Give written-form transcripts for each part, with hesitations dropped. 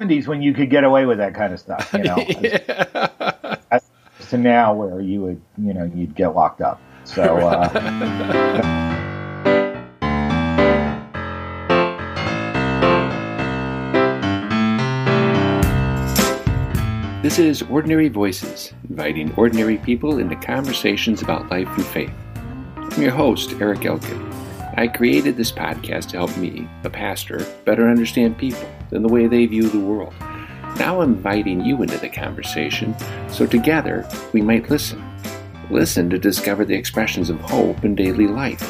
70s when you could get away with that kind of stuff, you know. Yeah. As to now where you would, you know, you'd get locked up. So This is Ordinary Voices, inviting ordinary people into conversations about life and faith. I'm your host, Eric Elkin. I created this podcast to help me, a pastor, better understand people and the way they view the world. Now I'm inviting you into the conversation, so together we might listen. Listen to discover the expressions of hope in daily life.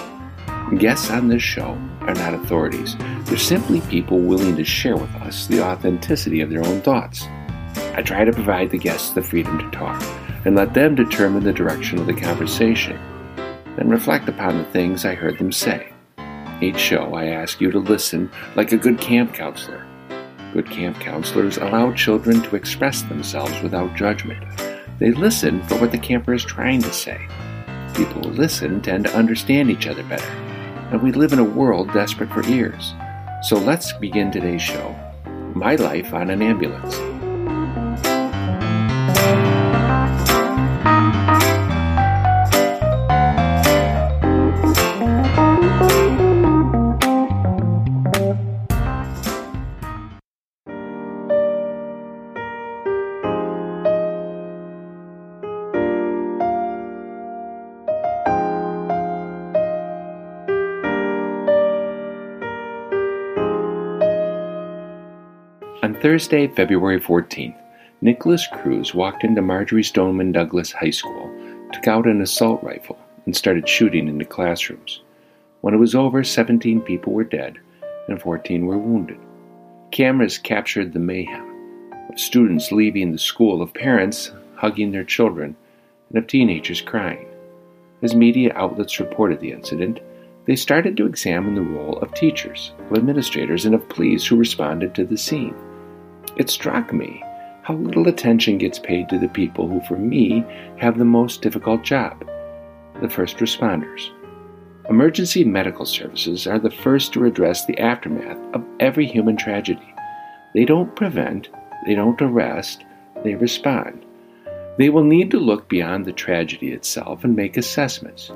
Guests on this show are not authorities. They're simply people willing to share with us the authenticity of their own thoughts. I try to provide the guests the freedom to talk and let them determine the direction of the conversation and reflect upon the things I heard them say. Each show, I ask you to listen like a good camp counselor. Good camp counselors allow children to express themselves without judgment. They listen for what the camper is trying to say. People who listen tend to understand each other better, and we live in a world desperate for ears. So let's begin today's show, My Life on an Ambulance. On Thursday, February 14th, Nicholas Cruz walked into Marjory Stoneman Douglas High School, took out an assault rifle, and started shooting into classrooms. When it was over, 17 people were dead and 14 were wounded. Cameras captured the mayhem of students leaving the school, of parents hugging their children, and of teenagers crying. As media outlets reported the incident, they started to examine the role of teachers, of administrators, and of police who responded to the scene. It struck me how little attention gets paid to the people who, for me, have the most difficult job, the first responders. Emergency medical services are the first to address the aftermath of every human tragedy. They don't prevent, they don't arrest, they respond. They will need to look beyond the tragedy itself and make assessments.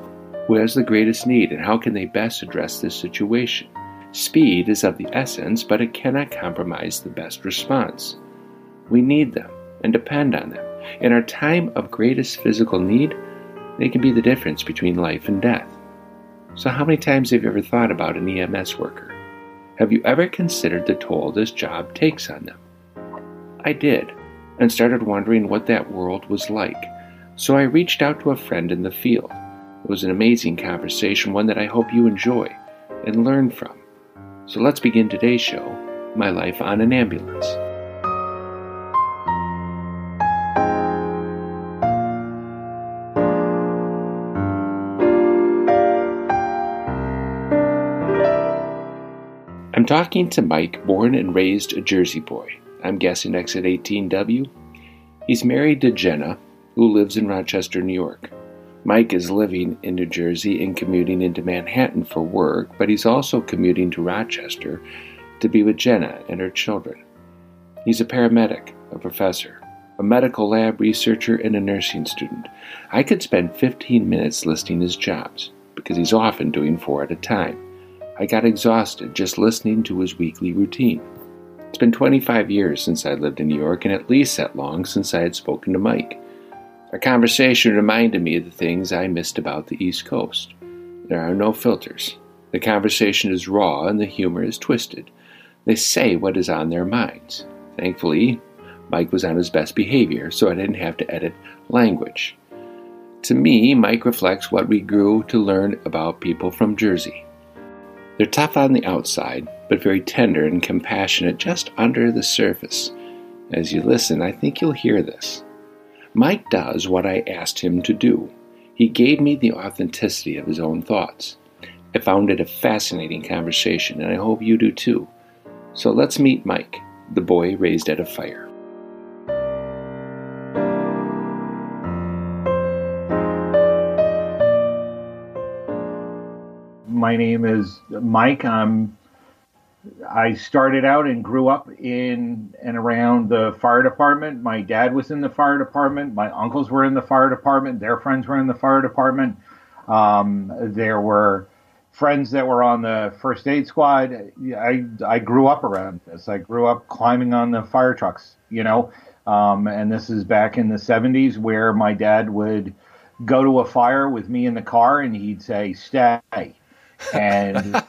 Who has the greatest need and how can they best address this situation? Speed is of the essence, but it cannot compromise the best response. We need them and depend on them. In our time of greatest physical need, they can be the difference between life and death. So how many times have you ever thought about an EMS worker? Have you ever considered the toll this job takes on them? I did, and started wondering what that world was like. So I reached out to a friend in the field. It was an amazing conversation, one that I hope you enjoy and learn from. So let's begin today's show, My Life on an Ambulance. I'm talking to Mike, born and raised a Jersey boy. I'm guessing exit 18W. He's married to Jenna, who lives in Rochester, New York. Mike is living in New Jersey and commuting into Manhattan for work, but he's also commuting to Rochester to be with Jenna and her children. He's a paramedic, a professor, a medical lab researcher, and a nursing student. I could spend 15 minutes listing his jobs, because he's often doing 4 at a time. I got exhausted just listening to his weekly routine. It's been 25 years since I lived in New York, and at least that long since I had spoken to Mike. Our conversation reminded me of the things I missed about the East Coast. There are no filters. The conversation is raw and the humor is twisted. They say what is on their minds. Thankfully, Mike was on his best behavior, so I didn't have to edit language. To me, Mike reflects what we grew to learn about people from Jersey. They're tough on the outside, but very tender and compassionate just under the surface. As you listen, I think you'll hear this. Mike does what I asked him to do. He gave me the authenticity of his own thoughts. I found it a fascinating conversation, and I hope you do too. So let's meet Mike, the boy raised at a fire. My name is Mike. I'm I started out and grew up in and around the fire department. My dad was in the fire department. My uncles were in the fire department. Their friends were in the fire department. There were friends that were on the first aid squad. I grew up around this. I grew up climbing on the fire trucks, you know. And this is back in the 70s where my dad would go to a fire with me in the car and he'd say, stay. And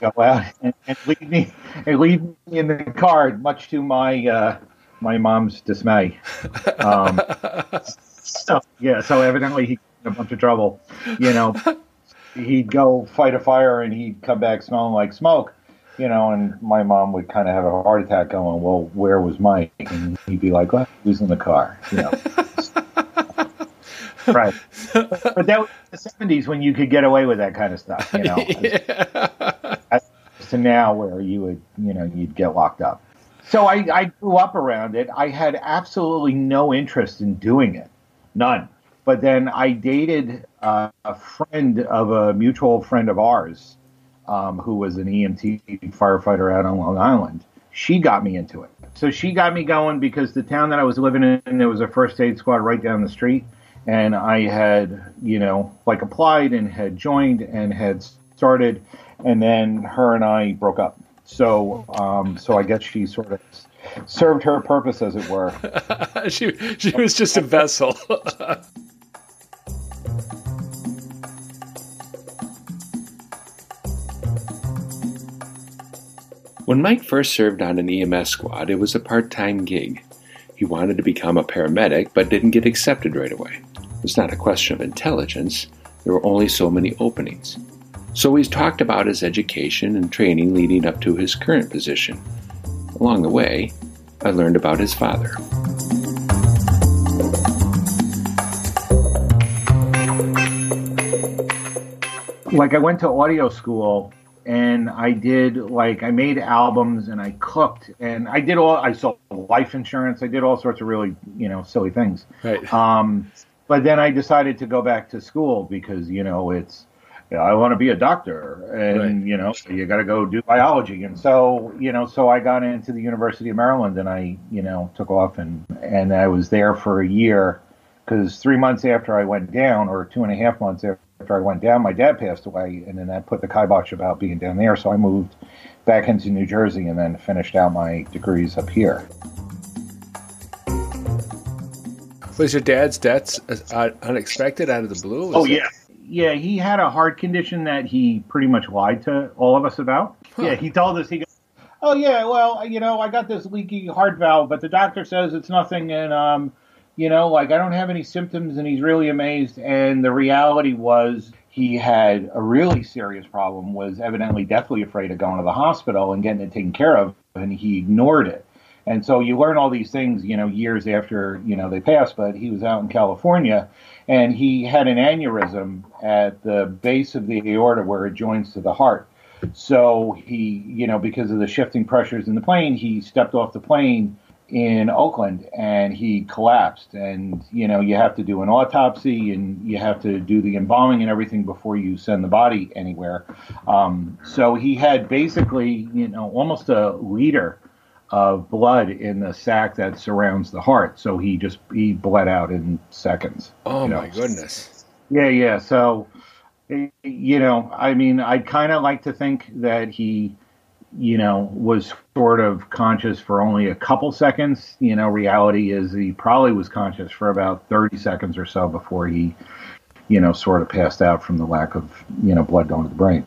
go out and leave me in the car, much to my my mom's dismay. So evidently he got in a bunch of trouble. You know, he'd go fight a fire and he'd come back smelling like smoke. You know, and my mom would kind of have a heart attack, going, "Well, where was Mike?" And he'd be like, "Well, he was in the car." You know. Right. But that was the 70s when you could get away with that kind of stuff, you know. Yeah. As opposed to now where you would, you know, you'd get locked up. So I grew up around it. I had absolutely no interest in doing it. None. But then I dated a friend of a mutual friend of ours who was an EMT firefighter out on Long Island. She got me into it. So she got me going because the town that I was living in, there was a first aid squad right down the street. And I had, you know, like applied and had joined and had started, and then her and I broke up. So I guess she sort of served her purpose, as it were. She was just a vessel. When Mike first served on an EMS squad, it was a part-time gig. He wanted to become a paramedic, but didn't get accepted right away. It's not a question of intelligence. There were only so many openings. So he's talked about his education and training leading up to his current position. Along the way, I learned about his father. Like, I went to audio school, and I did, like, I made albums and I cooked and I sold life insurance. I did all sorts of really, you know, silly things. Right. But then I decided to go back to school because, you know, I want to be a doctor and, right. You know, so you got to go do biology. And so, you know, so I got into the University of Maryland and I, you know, took off and I was there for a year because 3 months after I went down, or 2.5 months after I went down, my dad passed away, and then that put the kibosh about being down there, so I moved back into New Jersey and then finished out my degrees up here. Was your dad's deaths unexpected, out of the blue? Yeah, he had a heart condition that he pretty much lied to all of us about. Huh. Yeah, he told us, he goes, oh yeah, well, you know, I got this leaky heart valve, but the doctor says it's nothing, and you know, like, I don't have any symptoms, and he's really amazed. And the reality was he had a really serious problem, was evidently deathly afraid of going to the hospital and getting it taken care of, and he ignored it. And so you learn all these things, you know, years after, you know, they passed, but he was out in California, and he had an aneurysm at the base of the aorta where it joins to the heart. So he, you know, because of the shifting pressures in the plane, he stepped off the plane in Oakland, and he collapsed. And, you know, you have to do an autopsy, and you have to do the embalming and everything before you send the body anywhere. So he had basically, you know, almost a liter of blood in the sac that surrounds the heart. So he bled out in seconds. Oh, you know? My goodness. Yeah. So, you know, I mean, I kind of like to think that he, you know, was sort of conscious for only a couple seconds. You know, reality is he probably was conscious for about 30 seconds or so before he, you know, sort of passed out from the lack of, you know, blood going to the brain.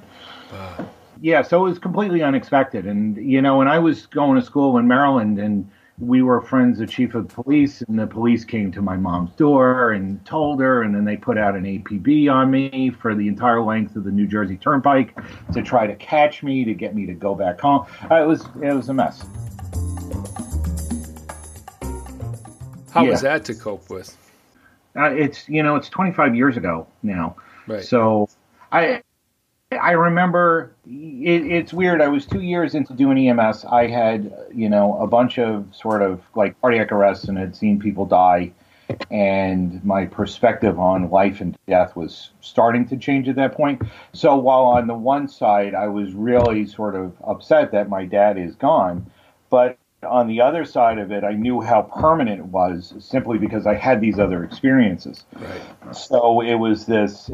Wow. Yeah, so it was completely unexpected. And, you know, when I was going to school in Maryland, and we were friends of chief of police, and the police came to my mom's door and told her, and then they put out an APB on me for the entire length of the New Jersey Turnpike to try to catch me, to get me to go back home. It was a mess. How was that to cope with? It's, you know, it's 25 years ago now. Right. So I remember, it's weird, I was 2 years into doing EMS. I had, you know, a bunch of sort of like cardiac arrests and had seen people die. and my perspective on life and death was starting to change at that point. So while on the one side, I was really sort of upset that my dad is gone, but on the other side of it, I knew how permanent it was simply because I had these other experiences. Right. So it was this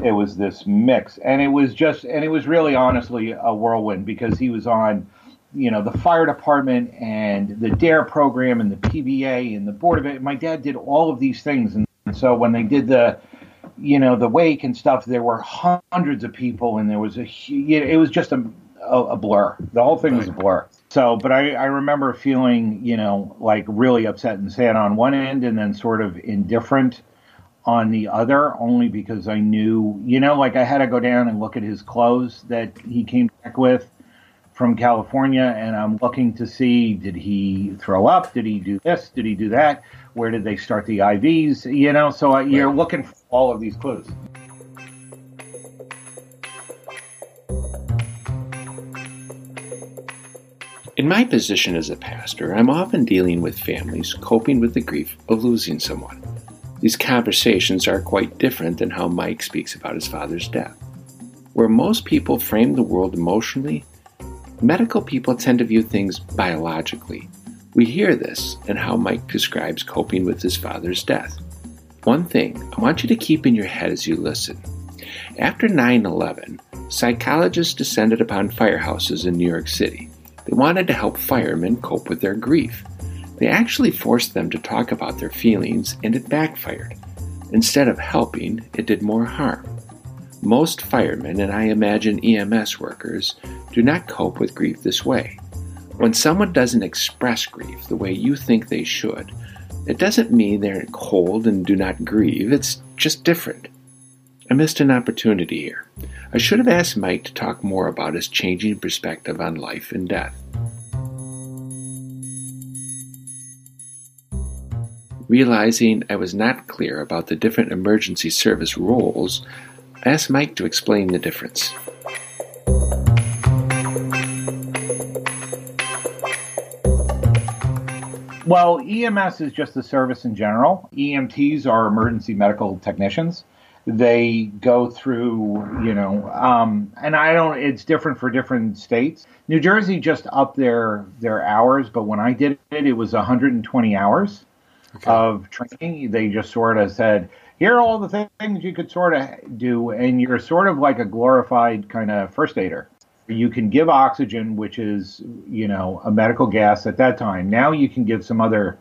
mix, and it was really honestly a whirlwind, because he was on, you know, the fire department and the DARE program and the PBA and the board of it. My dad did all of these things. And so when they did the wake and stuff, there were hundreds of people, and it was just a blur. The whole thing was a blur. So, but I remember feeling, you know, like really upset and sad on one end, and then sort of indifferent on the other, only because I knew, you know, like I had to go down and look at his clothes that he came back with from California, and I'm looking to see, did he throw up? Did he do this? Did he do that? Where did they start the IVs? You know, so you're looking for all of these clues. In my position as a pastor, I'm often dealing with families coping with the grief of losing someone. These conversations are quite different than how Mike speaks about his father's death. Where most people frame the world emotionally, medical people tend to view things biologically. We hear this in how Mike describes coping with his father's death. One thing I want you to keep in your head as you listen. After 9/11, psychologists descended upon firehouses in New York City. They wanted to help firemen cope with their grief. They actually forced them to talk about their feelings, and it backfired. Instead of helping, it did more harm. Most firemen, and I imagine EMS workers, do not cope with grief this way. When someone doesn't express grief the way you think they should, it doesn't mean they're cold and do not grieve. It's just different. I missed an opportunity here. I should have asked Mike to talk more about his changing perspective on life and death. Realizing I was not clear about the different emergency service roles, I asked Mike to explain the difference. Well, EMS is just the service in general. EMTs are emergency medical technicians. They go through, you know, it's different for different states. New Jersey just upped their hours, but when I did it, it was 120 hours of training. They just sort of said, here are all the things you could sort of do, and you're sort of like a glorified kind of first aider. You can give oxygen, which is, you know, a medical gas at that time. Now you can give some other,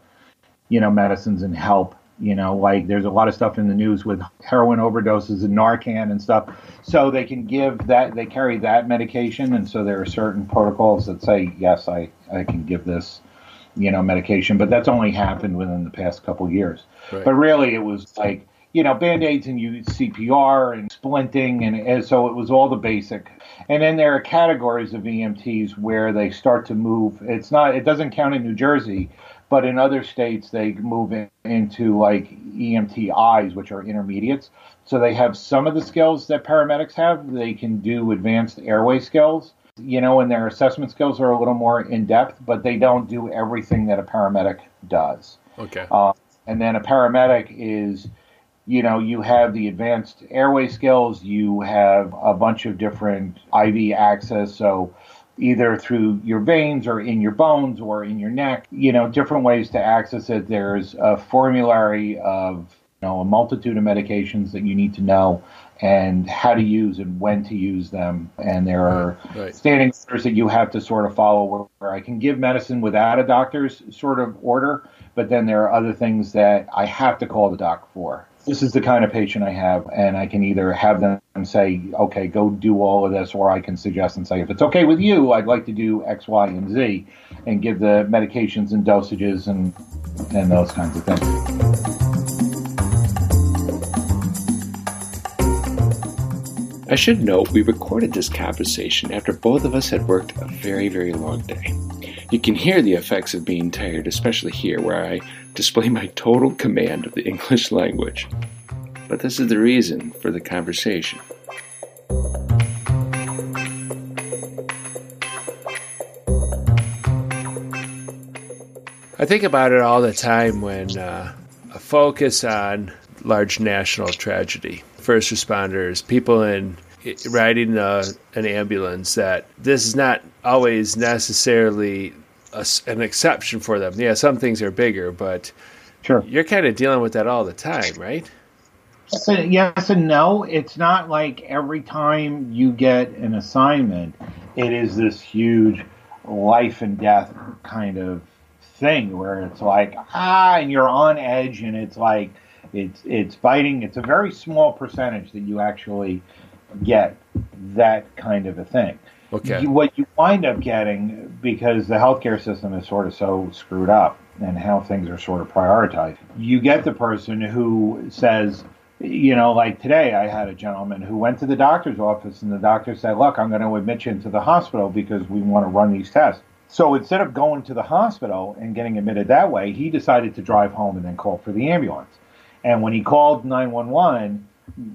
you know, medicines and help. You know, like there's a lot of stuff in the news with heroin overdoses and Narcan and stuff. So they can give that, they carry that medication. And so there are certain protocols that say, yes, I can give this, you know, medication. But that's only happened within the past couple of years. Right. But really it was like, you know, Band-Aids and CPR and splinting, and so it was all the basic. And then there are categories of EMTs where they start to move. It's not, it doesn't count in New Jersey, but in other states they move into like EMTIs, which are intermediates. So they have some of the skills that paramedics have. They can do advanced airway skills, you know, and their assessment skills are a little more in-depth, but they don't do everything that a paramedic does. Okay. And then a paramedic is... You know, you have the advanced airway skills, you have a bunch of different IV access, so either through your veins or in your bones or in your neck, you know, different ways to access it. There's a formulary of, you know, a multitude of medications that you need to know and how to use and when to use them. And there are standing orders that you have to sort of follow, where I can give medicine without a doctor's sort of order, but then there are other things that I have to call the doc for. This is the kind of patient I have, and I can either have them say, okay, go do all of this, or I can suggest and say, if it's okay with you, I'd like to do X, Y, and Z, and give the medications and dosages and those kinds of things. I should note we recorded this conversation after both of us had worked a very, very long day. You can hear the effects of being tired, especially here where I display my total command of the English language. But this is the reason for the conversation. I think about it all the time when a focus on large national tragedy. First responders, people in riding an ambulance, that this is not always necessarily an exception for them. Yeah, some things are bigger, but sure, you're kind of dealing with that all the time, right? So yes and no. It's not like every time you get an assignment, it is this huge life and death kind of thing where it's like, and you're on edge, and it's like, it's biting. It's a very small percentage that you actually get that kind of a thing. Okay. What you wind up getting, because the healthcare system is sort of so screwed up and how things are sort of prioritized, you get the person who says, you know, like today I had a gentleman who went to the doctor's office and the doctor said, look, I'm going to admit you into the hospital because we want to run these tests. So instead of going to the hospital and getting admitted that way, he decided to drive home and then call for the ambulance. And when he called 911,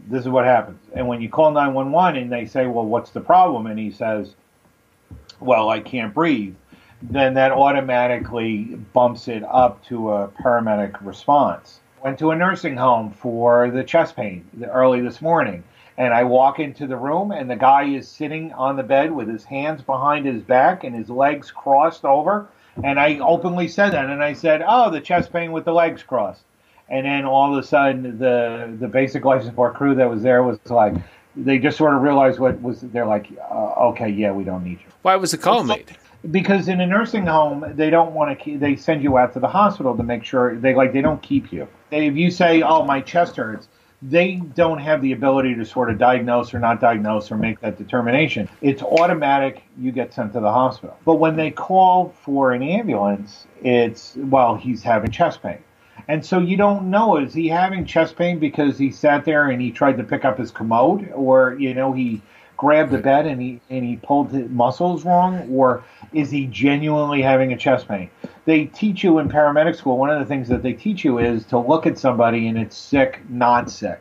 this is what happens. And when you call 911 and they say, well, what's the problem? And he says, well, I can't breathe. Then that automatically bumps it up to a paramedic response. Went to a nursing home for the chest pain early this morning, and I walk into the room, and the guy is sitting on the bed with his hands behind his back and his legs crossed over, and I openly said that, and I said, oh, the chest pain with the legs crossed. And then all of a sudden, the basic life support crew that was there was like, they just sort of realized what was, they're like, okay, yeah, we don't need you. Why was the call made? Because in a nursing home, they don't want to. They send you out to the hospital to make sure they don't keep you. If you say, "Oh, my chest hurts," they don't have the ability to sort of diagnose or not diagnose or make that determination. It's automatic. You get sent to the hospital. But when they call for an ambulance, it's, well, he's having chest pain, and so you don't know, is he having chest pain because he sat there and he tried to pick up his commode, or he grabbed the bed and he pulled his muscles wrong, or is he genuinely having a chest pain? They teach you in paramedic school, one of the things that they teach you is to look at somebody and it's sick, not sick.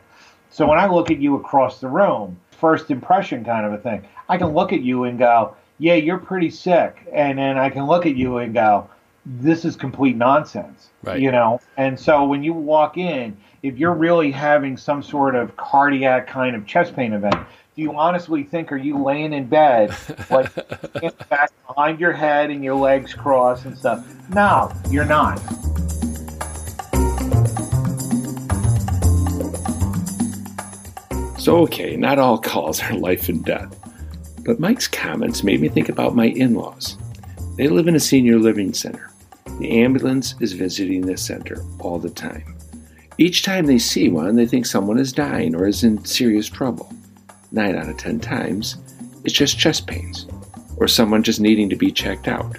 So when I look at you across the room, first impression kind of a thing, I can look at you and go, yeah, you're pretty sick. And then I can look at you and go, this is complete nonsense, right? And so when you walk in, if you're really having some sort of cardiac kind of chest pain event, do you honestly think, are you laying in bed, like back behind your head and your legs crossed and stuff? No, you're not. So, okay, not all calls are life and death. But Mike's comments made me think about my in-laws. They live in a senior living center. The ambulance is visiting this center all the time. Each time they see one, they think someone is dying or is in serious trouble. 9 out of 10 times, it's just chest pains, or someone just needing to be checked out.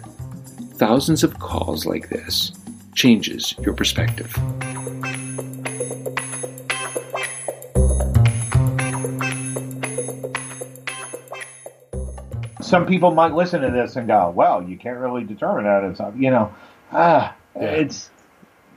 Thousands of calls like this changes your perspective. Some people might listen to this and go, well, you can't really determine that. It's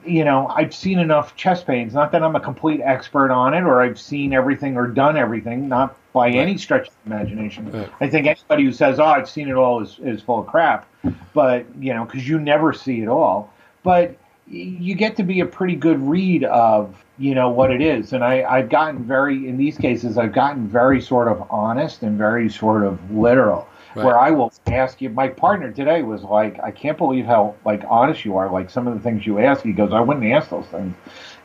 I've seen enough chest pains, not that I'm a complete expert on it, or I've seen everything or done everything, not by any stretch of the imagination. Right. I think anybody who says, I've seen it all is full of crap, but, because you never see it all. But you get to be a pretty good read of, what it is. And I've gotten in these cases, I've gotten very sort of honest and very sort of literal. Right. Where I will ask you, my partner today was like, I can't believe how honest you are. Like some of the things you ask, he goes, I wouldn't ask those things.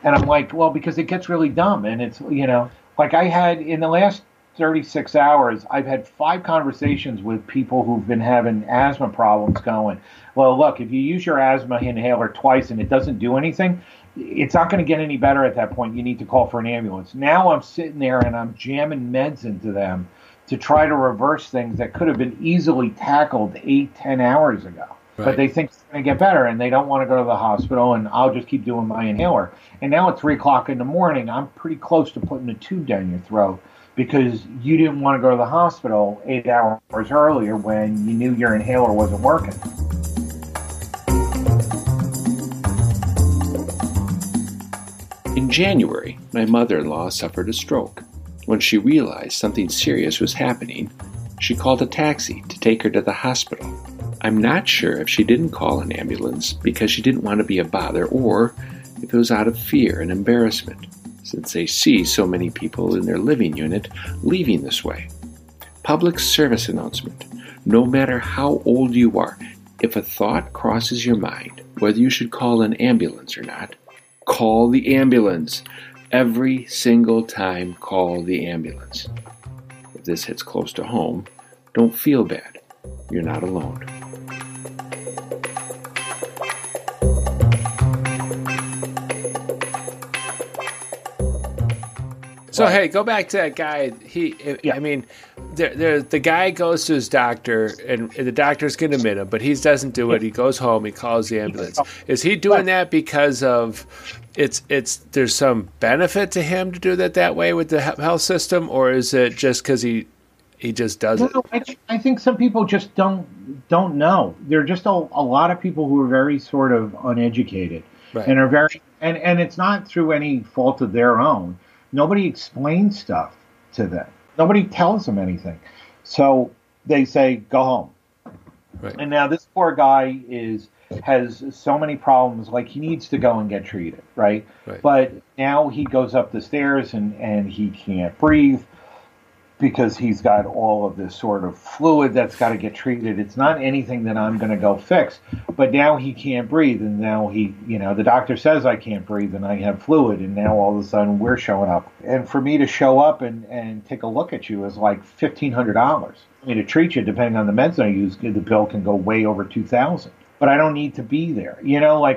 And I'm like, well, because it gets really dumb. And it's, I had in the last 36 hours, I've had 5 conversations with people who've been having asthma problems going, well, look, if you use your asthma inhaler twice and it doesn't do anything, it's not going to get any better at that point. You need to call for an ambulance. Now I'm sitting there and I'm jamming meds into them to try to reverse things that could have been easily tackled 8-10 hours ago. Right. But they think it's going to get better, and they don't want to go to the hospital, and I'll just keep doing my inhaler. And now at 3 o'clock in the morning, I'm pretty close to putting a tube down your throat because you didn't want to go to the hospital 8 hours earlier when you knew your inhaler wasn't working. In January, my mother-in-law suffered a stroke. When she realized something serious was happening, she called a taxi to take her to the hospital. I'm not sure if she didn't call an ambulance because she didn't want to be a bother or if it was out of fear and embarrassment, since they see so many people in their living unit leaving this way. Public service announcement. No matter how old you are, if a thought crosses your mind, whether you should call an ambulance or not, call the ambulance. Every single time, call the ambulance. If this hits close to home, don't feel bad. You're not alone. So, hey, go back to that guy. I mean, the guy goes to his doctor, and the doctor's going to admit him, but he doesn't do it. He goes home. He calls the ambulance. Is he doing that because of there's some benefit to him to do that way with the health system, or is it just because he just does it? No, I think some people just don't know. There are just a lot of people who are very sort of uneducated, right, and are very and it's not through any fault of their own. Nobody explains stuff to them. Nobody tells them anything. So they say, go home. Right. And now this poor guy has so many problems, like he needs to go and get treated, right? But now he goes up the stairs and he can't breathe because he's got all of this sort of fluid that's got to get treated. It's not anything that I'm going to go fix, but now he can't breathe. And now the doctor says I can't breathe and I have fluid. And now all of a sudden we're showing up. And for me to show up and take a look at you is like $1,500. I mean, to treat you, depending on the meds I use, the bill can go way over $2,000. But I don't need to be there,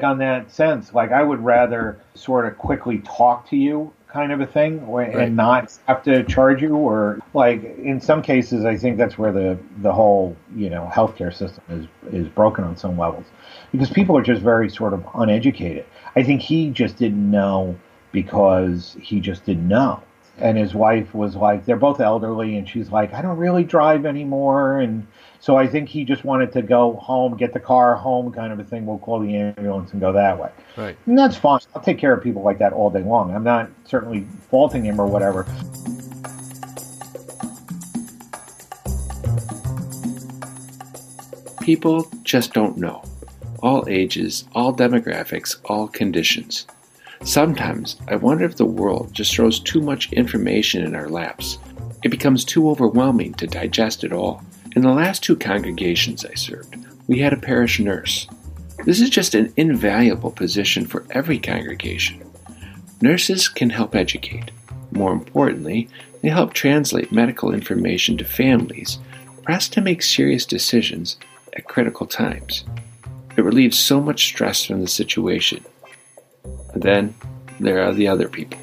on that sense, I would rather sort of quickly talk to you kind of a thing, and not have to charge you, or in some cases, I think that's where the whole, healthcare system is broken on some levels, because people are just very sort of uneducated. I think he just didn't know because he just didn't know. And his wife was like, they're both elderly, and she's like, I don't really drive anymore. And so I think he just wanted to go home, get the car home kind of a thing. We'll call the ambulance and go that way. Right. And that's fine. I'll take care of people like that all day long. I'm not certainly faulting him or whatever. People just don't know. All ages, all demographics, all conditions. Sometimes I wonder if the world just throws too much information in our laps. It becomes too overwhelming to digest it all. In the last two congregations I served, we had a parish nurse. This is just an invaluable position for every congregation. Nurses can help educate. More importantly, they help translate medical information to families pressed to make serious decisions at critical times. It relieves so much stress from the situation. And then there are the other people.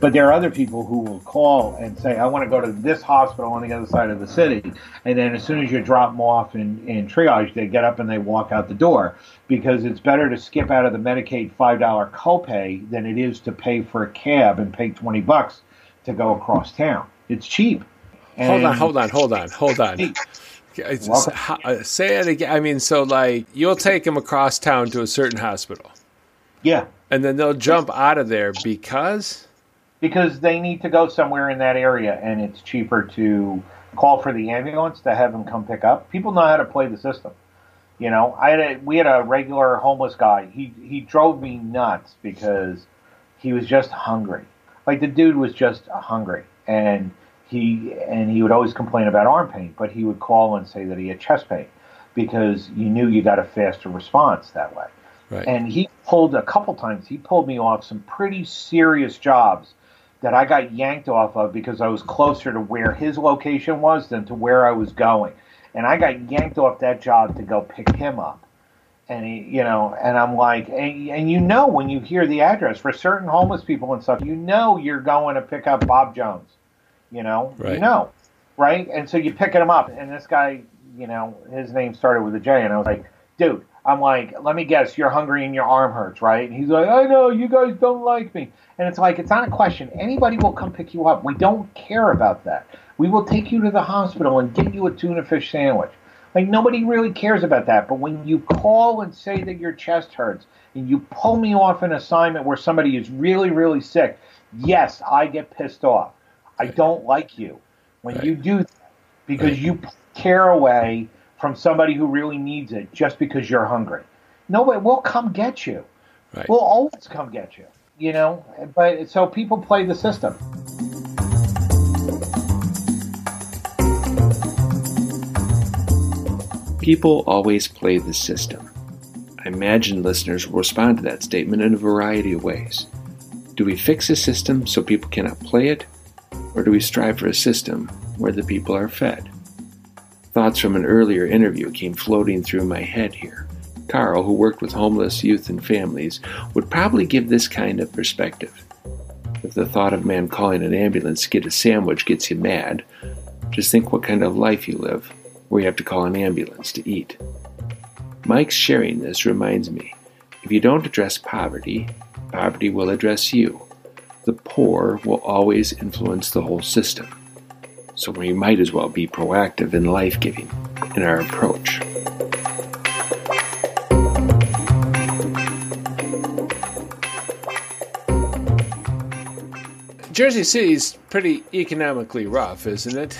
But there are other people who will call and say, I want to go to this hospital on the other side of the city. And then as soon as you drop them off in triage, they get up and they walk out the door, because it's better to skip out of the Medicaid $5 copay than it is to pay for a cab and pay $20 to go across town. It's cheap. And hold on. Say it again. I mean, so you'll take them across town to a certain hospital. Yeah. And then they'll jump out of there because... Because they need to go somewhere in that area, and it's cheaper to call for the ambulance to have them come pick up. People know how to play the system. We had a regular homeless guy. He drove me nuts because he was just hungry. The dude was just hungry, and he would always complain about arm pain, but he would call and say that he had chest pain because you knew you got a faster response that way. Right. And a couple times he pulled me off some pretty serious jobs that I got yanked off of because I was closer to where his location was than to where I was going. And I got yanked off that job to go pick him up. And he, and I'm like, and when you hear the address for certain homeless people and stuff, you're going to pick up Bob Jones, right. Right? And so you pick him up, and this guy, his name started with a J, and I was like, dude, let me guess, you're hungry and your arm hurts, right? And he's like, I know, you guys don't like me. And it's it's not a question. Anybody will come pick you up. We don't care about that. We will take you to the hospital and get you a tuna fish sandwich. Nobody really cares about that. But when you call and say that your chest hurts and you pull me off an assignment where somebody is really, really sick, yes, I get pissed off. I don't like you when you do that. because right. you care away from somebody who really needs it just because you're hungry. No way, we'll come get you. Right. We'll always come get you, you know? But so people play the system. People always play the system. I imagine listeners will respond to that statement in a variety of ways. Do we fix a system so people cannot play it? Or do we strive for a system where the people are fed? Thoughts from an earlier interview came floating through my head here. Carl, who worked with homeless youth and families, would probably give this kind of perspective. If the thought of man calling an ambulance to get a sandwich gets you mad, just think what kind of life you live where you have to call an ambulance to eat. Mike's sharing this reminds me, if you don't address poverty, poverty will address you. The poor will always influence the whole system. So we might as well be proactive and life-giving in our approach. Jersey City's pretty economically rough, isn't it?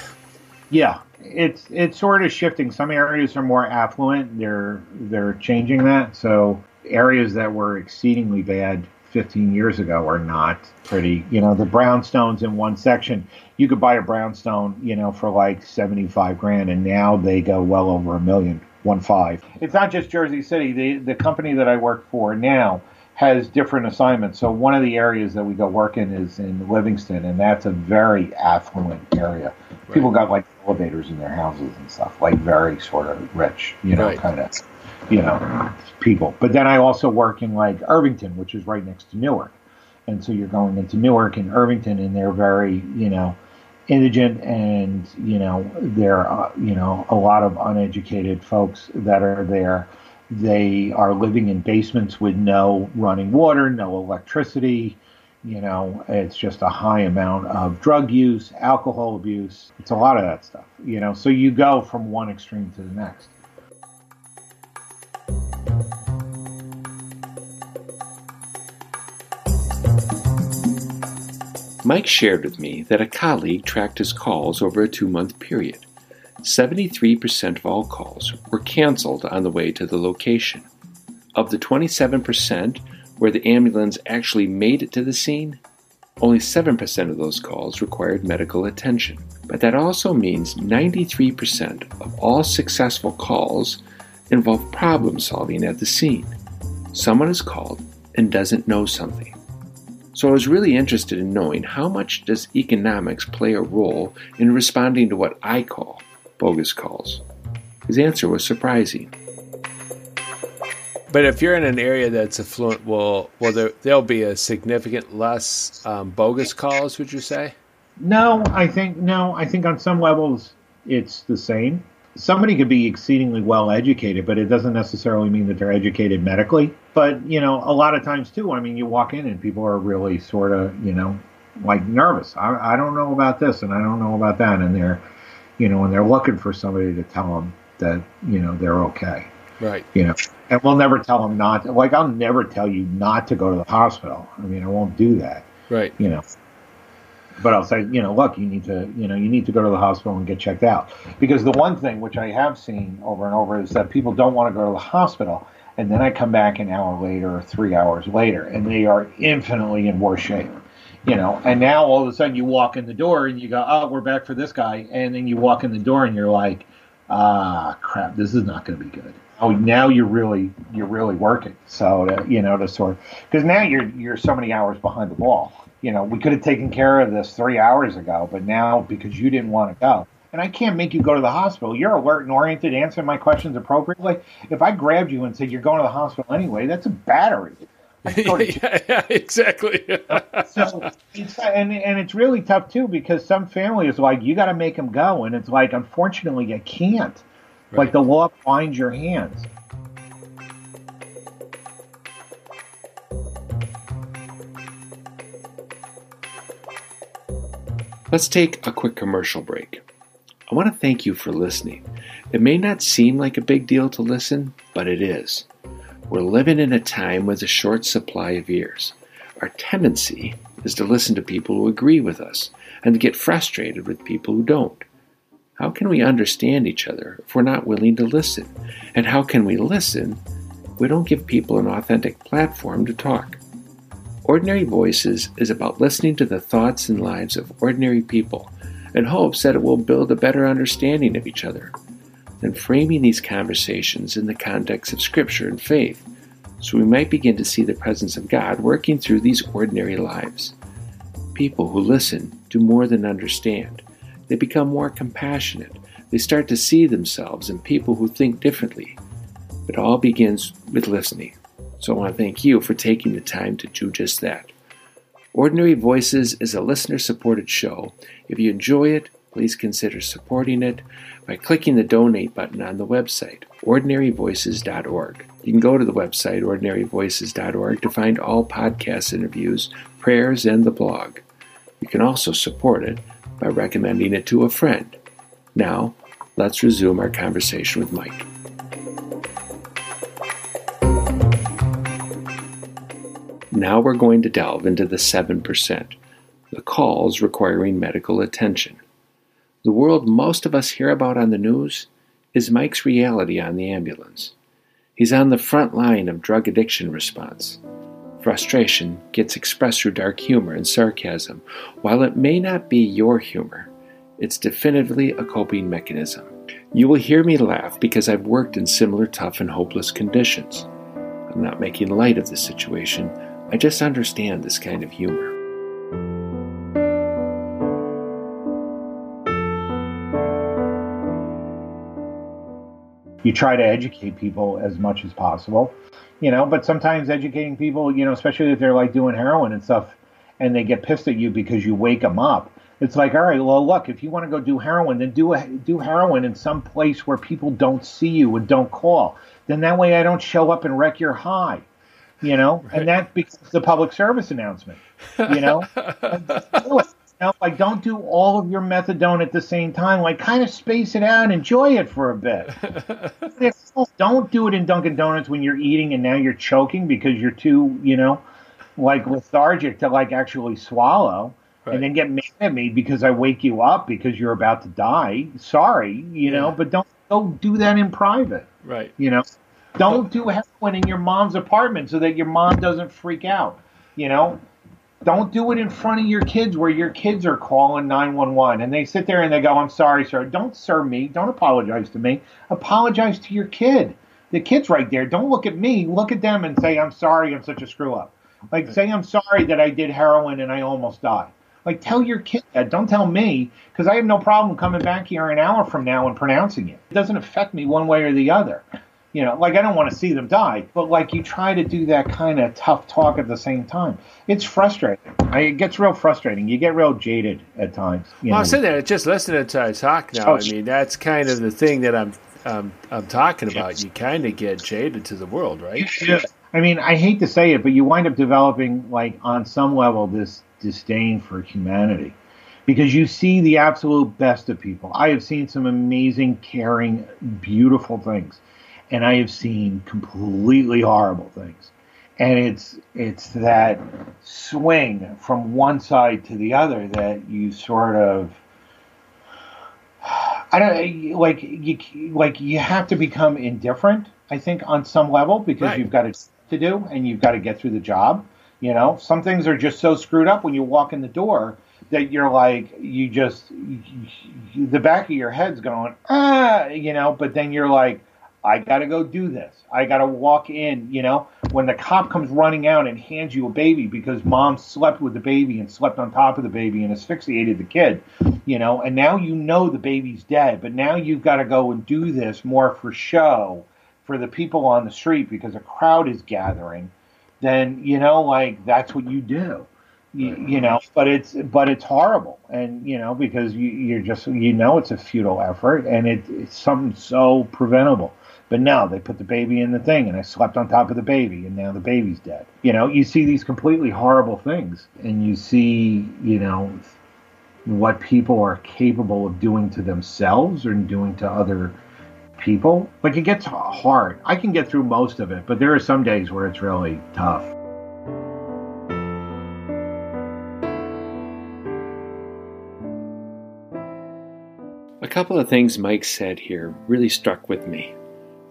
Yeah, it's sort of shifting. Some areas are more affluent. They're changing that. So areas that were exceedingly bad 15 years ago are not pretty. You know, the brownstones in one section, you could buy a brownstone, you know, for like $75,000, and now they go well over $1 million, 1.5. It's not just Jersey City. The company that I work for now has different assignments. So one of the areas that we go work in is in Livingston, and that's a very affluent area. Right. People got like elevators in their houses and stuff, like very sort of rich, you know, right. kind of, you know, people. But then I also work in like Irvington, which is right next to Newark. And so you're going into Newark and Irvington, and they're very, you know, indigent, and, you know, they're, you know, a lot of uneducated folks that are there. They are living in basements with no running water, no electricity. You know, it's just a high amount of drug use, alcohol abuse. It's a lot of that stuff, you know. So you go from one extreme to the next. Mike shared with me that a colleague tracked his calls over a 2-month period. 73% of all calls were canceled on the way to the location. Of the 27% where the ambulance actually made it to the scene, only 7% of those calls required medical attention. But that also means 93% of all successful calls involve problem solving at the scene. Someone is called and doesn't know something. So I was really interested in knowing, how much does economics play a role in responding to what I call bogus calls? His answer was surprising. But if you're in an area that's affluent, well, there'll be a significant less bogus calls, would you say? No, I think on some levels it's the same. Somebody could be exceedingly well educated, but it doesn't necessarily mean that they're educated medically. But, you know, a lot of times too, I mean, you walk in and people are really sort of, you know, like nervous. I don't know about this and I don't know about that. And they're, you know, and they're looking for somebody to tell them that, you know, they're okay. Right. You know, and we'll never tell them not, like, I'll never tell you not to go to the hospital. I mean, I won't do that. Right. You know, but I'll say, you know, look, you need to go to the hospital and get checked out. Because the one thing which I have seen over and over is that people don't want to go to the hospital. And then I come back an hour later or 3 hours later, and they are infinitely in worse shape. You know, and now all of a sudden you walk in the door and you go, oh, we're back for this guy. And then you walk in the door and you're like, ah, crap, this is not going to be good. Oh, now you're really working. So, to sort of, because now you're so many hours behind the ball. You know, we could have taken care of this 3 hours ago, but now because you didn't want to go. And I can't make you go to the hospital. You're alert and oriented, answering my questions appropriately. If I grabbed you and said you're going to the hospital anyway, that's a battery. Yeah, exactly. So it's, and it's really tough, too, because some family is like, you got to make them go. And it's like, unfortunately, you can't. Right. Like, the law binds your hands. Let's take a quick commercial break. I want to thank you for listening. It may not seem like a big deal to listen, but it is. We're living in a time with a short supply of ears. Our tendency is to listen to people who agree with us and to get frustrated with people who don't. How can we understand each other if we're not willing to listen? And how can we listen if we don't give people an authentic platform to talk? Ordinary Voices is about listening to the thoughts and lives of ordinary people in hopes that it will build a better understanding of each other, and framing these conversations in the context of Scripture and faith, so we might begin to see the presence of God working through these ordinary lives. People who listen do more than understand. They become more compassionate. They start to see themselves in people who think differently. It all begins with listening. So I want to thank you for taking the time to do just that. Ordinary Voices is a listener-supported show. If you enjoy it, please consider supporting it by clicking the donate button on the website, OrdinaryVoices.org. You can go to the website, OrdinaryVoices.org, to find all podcast interviews, prayers, and the blog. You can also support it by recommending it to a friend. Now, let's resume our conversation with Mike. Now we're going to delve into the 7%, the calls requiring medical attention. The world most of us hear about on the news is Mike's reality on the ambulance. He's on the front line of drug addiction response. Frustration gets expressed through dark humor and sarcasm. While it may not be your humor, it's definitively a coping mechanism. You will hear me laugh because I've worked in similar tough and hopeless conditions. I'm not making light of the situation. I just understand this kind of humor. You try to educate people as much as possible, but sometimes educating people, especially if they're like doing heroin and stuff and they get pissed at you because you wake them up. It's like, all right, well, look, if you want to go do heroin, then do heroin in some place where people don't see you and don't call. Then that way I don't show up and wreck your high, right. And that becomes the public service announcement, Now, like, don't do all of your methadone at the same time. Like, kind of space it out and enjoy it for a bit. Don't do it in Dunkin' Donuts when you're eating and now you're choking because you're too, lethargic to, actually swallow. Right. And then get mad at me because I wake you up because you're about to die. Sorry, but don't do that in private. Right. Don't do heroin in your mom's apartment so that your mom doesn't freak out, Don't do it in front of your kids where your kids are calling 911 and they sit there and they go, I'm sorry, sir. Don't serve me. Don't apologize to me. Apologize to your kid. The kid's right there. Don't look at me. Look at them and say, I'm sorry. I'm such a screw up. Say, I'm sorry that I did heroin and I almost died. Tell your kid that. Don't tell me because I have no problem coming back here an hour from now and pronouncing it. It doesn't affect me one way or the other. I don't want to see them die, but you try to do that kind of tough talk at the same time. It's frustrating. It gets real frustrating. You get real jaded at times. I said that just listening to talk now. That's kind of the thing that I'm talking about. You kind of get jaded to the world, right? Yeah. I hate to say it, but you wind up developing on some level this disdain for humanity because you see the absolute best of people. I have seen some amazing, caring, beautiful things. And I have seen completely horrible things. And it's that swing from one side to the other that you sort of, you have to become indifferent, I think, on some level, because You've got to do and you've got to get through the job. Some things are just so screwed up when you walk in the door that you're the back of your head's going, but then you're like, I got to go do this. I got to walk in, when the cop comes running out and hands you a baby because mom slept with the baby and slept on top of the baby and asphyxiated the kid, and now the baby's dead, but now you've got to go and do this more for show for the people on the street because a crowd is gathering, then, that's what you do, but it's horrible. And, because you're just, it's a futile effort and it's something so preventable. But now they put the baby in the thing, and I slept on top of the baby, and now the baby's dead. You see these completely horrible things, and you see, what people are capable of doing to themselves or doing to other people. It gets hard. I can get through most of it, but there are some days where it's really tough. A couple of things Mike said here really struck with me.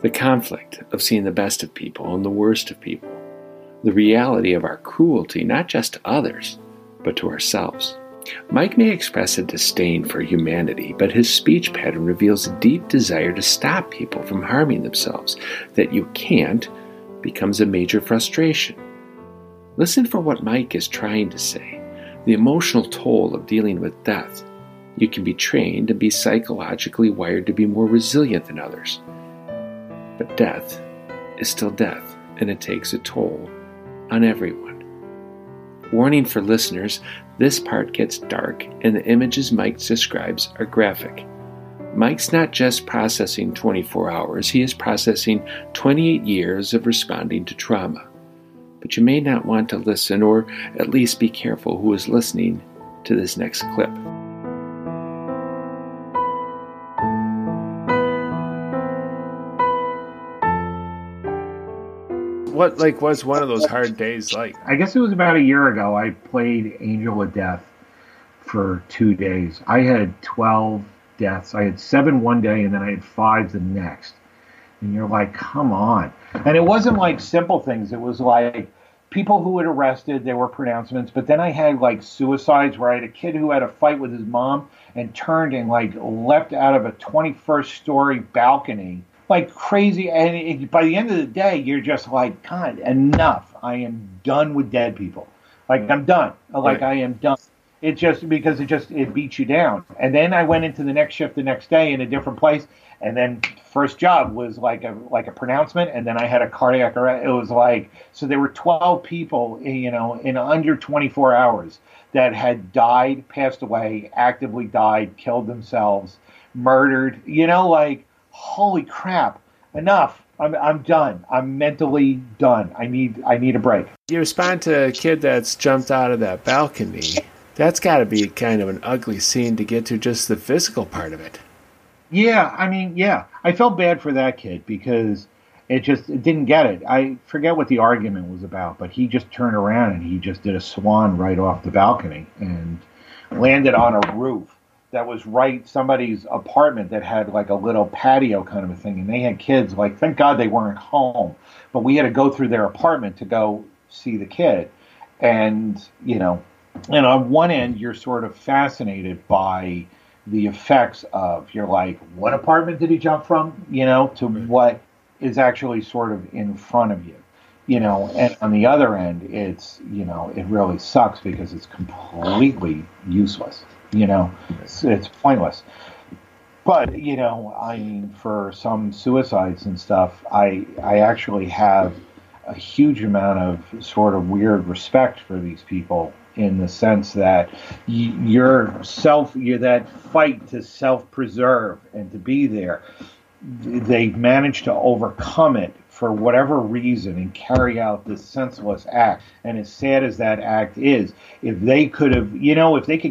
The conflict of seeing the best of people and the worst of people. The reality of our cruelty, not just to others, but to ourselves. Mike may express a disdain for humanity, but his speech pattern reveals a deep desire to stop people from harming themselves. That you can't becomes a major frustration. Listen for what Mike is trying to say. The emotional toll of dealing with death. You can be trained and be psychologically wired to be more resilient than others. But death is still death, and it takes a toll on everyone. Warning for listeners, this part gets dark, and the images Mike describes are graphic. Mike's not just processing 24 hours, he is processing 28 years of responding to trauma. But you may not want to listen, or at least be careful who is listening to this next clip. What was one of those hard days like? I guess it was about a year ago. I played Angel with Death for 2 days. I had 12 deaths. I had 7 one day, and then I had 5 the next. And you're like, come on. And it wasn't like simple things. It was like people who had arrested, there were pronouncements. But then I had like suicides where I had a kid who had a fight with his mom and turned and like leapt out of a 21st story balcony. Like crazy, and by the end of the day, you're just like, God, enough. I am done with dead people. Like, I'm done. Like, right. I am done. It just, because it beats you down. And then I went into the next shift the next day in a different place, and then first job was like a pronouncement, and then I had a cardiac arrest. It was like, so there were 12 people, you know, in under 24 hours that had died, passed away, actively died, killed themselves, murdered, you know, like, holy crap, enough. I'm done. I'm mentally done. I need a break. You respond to a kid that's jumped out of that balcony. That's got to be kind of an ugly scene to get to, just the physical part of it. Yeah, I mean, yeah. I felt bad for that kid because it didn't get it. I forget what the argument was about, but he just turned around and he just did a swan right off the balcony and landed on a roof. That was right, somebody's apartment that had like a little patio kind of a thing. And they had kids, like, thank God they weren't home. But we had to go through their apartment to go see the kid. And, you know, and on one end, you're sort of fascinated by the effects of, you're like, what apartment did he jump from, you know, to what is actually sort of in front of you, you know. And on the other end, it's, you know, it really sucks because it's completely useless. You know, it's pointless. But, you know, I mean, for some suicides and stuff, I actually have a huge amount of sort of weird respect for these people in the sense that you're that fight to self-preserve and to be there. They've managed to overcome it for whatever reason and carry out this senseless act. And as sad as that act is, if they could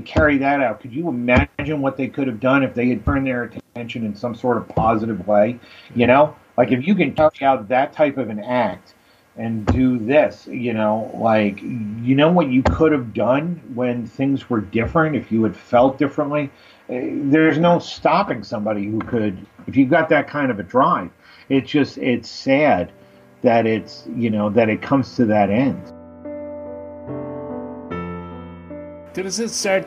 carry that out, could you imagine what they could have done if they had turned their attention in some sort of positive way? You know, like if you can carry out that type of an act and do this, you know, like, you know what you could have done when things were different, if you had felt differently? There's no stopping somebody who could, if you've got that kind of a drive. It's just, it's sad that it's, you know, that it comes to that end. Does it start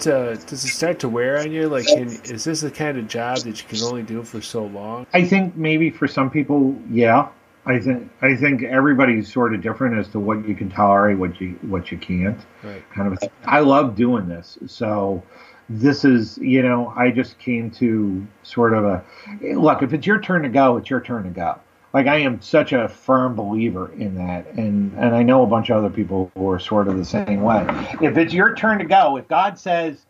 to wear on you? Like, is this the kind of job that you can only do for so long? I think maybe for some people, yeah. I think everybody's sort of different as to what you can tolerate, what you can't. Right. Kind of a thing. I love doing this, so. This is, you know, I just came to sort of a, look, if it's your turn to go, it's your turn to go. Like, I am such a firm believer in that. And I know a bunch of other people who are sort of the same way. If it's your turn to go, if God says,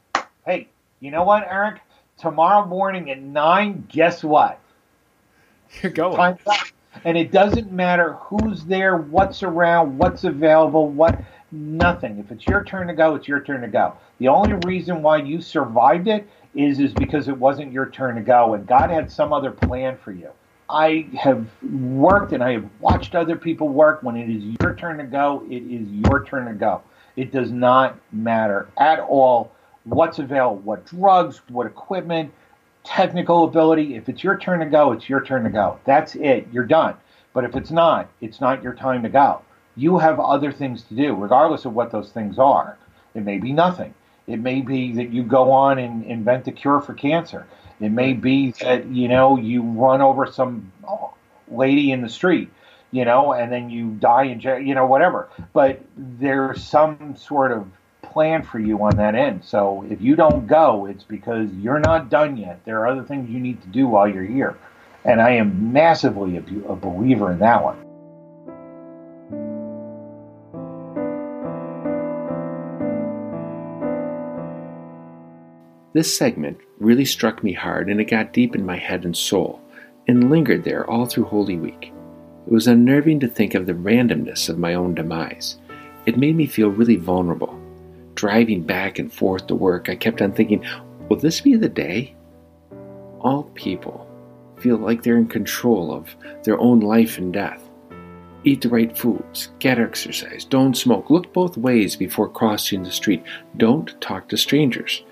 hey, you know what, Eric, tomorrow morning at 9, guess what? You're going. Time's up. And it doesn't matter who's there, what's around, what's available, what, nothing. If it's your turn to go, it's your turn to go. The only reason why you survived it is because it wasn't your turn to go, and God had some other plan for you. I have worked and I have watched other people work. When it is your turn to go, it is your turn to go. It does not matter at all what's available, what drugs, what equipment. technical ability. If it's your turn to go, it's your turn to go. That's it. You're done. But if it's not, it's not your time to go. You have other things to do, regardless of what those things are. It may be nothing. It may be that you go on and invent a cure for cancer. It may be that, you know, you run over some lady in the street, you know, and then you die in jail, you know, whatever. But there's some sort of plan for you on that end. So if you don't go, it's because you're not done yet. There are other things you need to do while you're here. And I am massively a believer in that one. This segment really struck me hard, and it got deep in my head and soul, and lingered there all through Holy Week. It was unnerving to think of the randomness of my own demise. It made me feel really vulnerable. Driving back and forth to work, I kept on thinking, will this be the day? All people feel like they're in control of their own life and death. Eat the right foods, get exercise, don't smoke, look both ways before crossing the street, don't talk to strangers.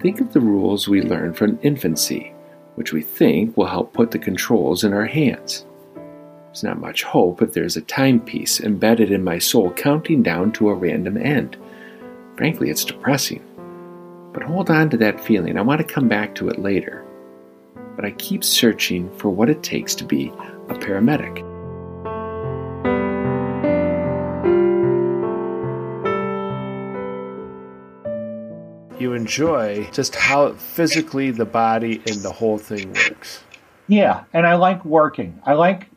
Think of the rules we learn from infancy, which we think will help put the controls in our hands. There's not much hope if there's a timepiece embedded in my soul counting down to a random end. Frankly, it's depressing. But hold on to that feeling. I want to come back to it later. But I keep searching for what it takes to be a paramedic. You enjoy just how physically the body and the whole thing works. Yeah, and I like working. I like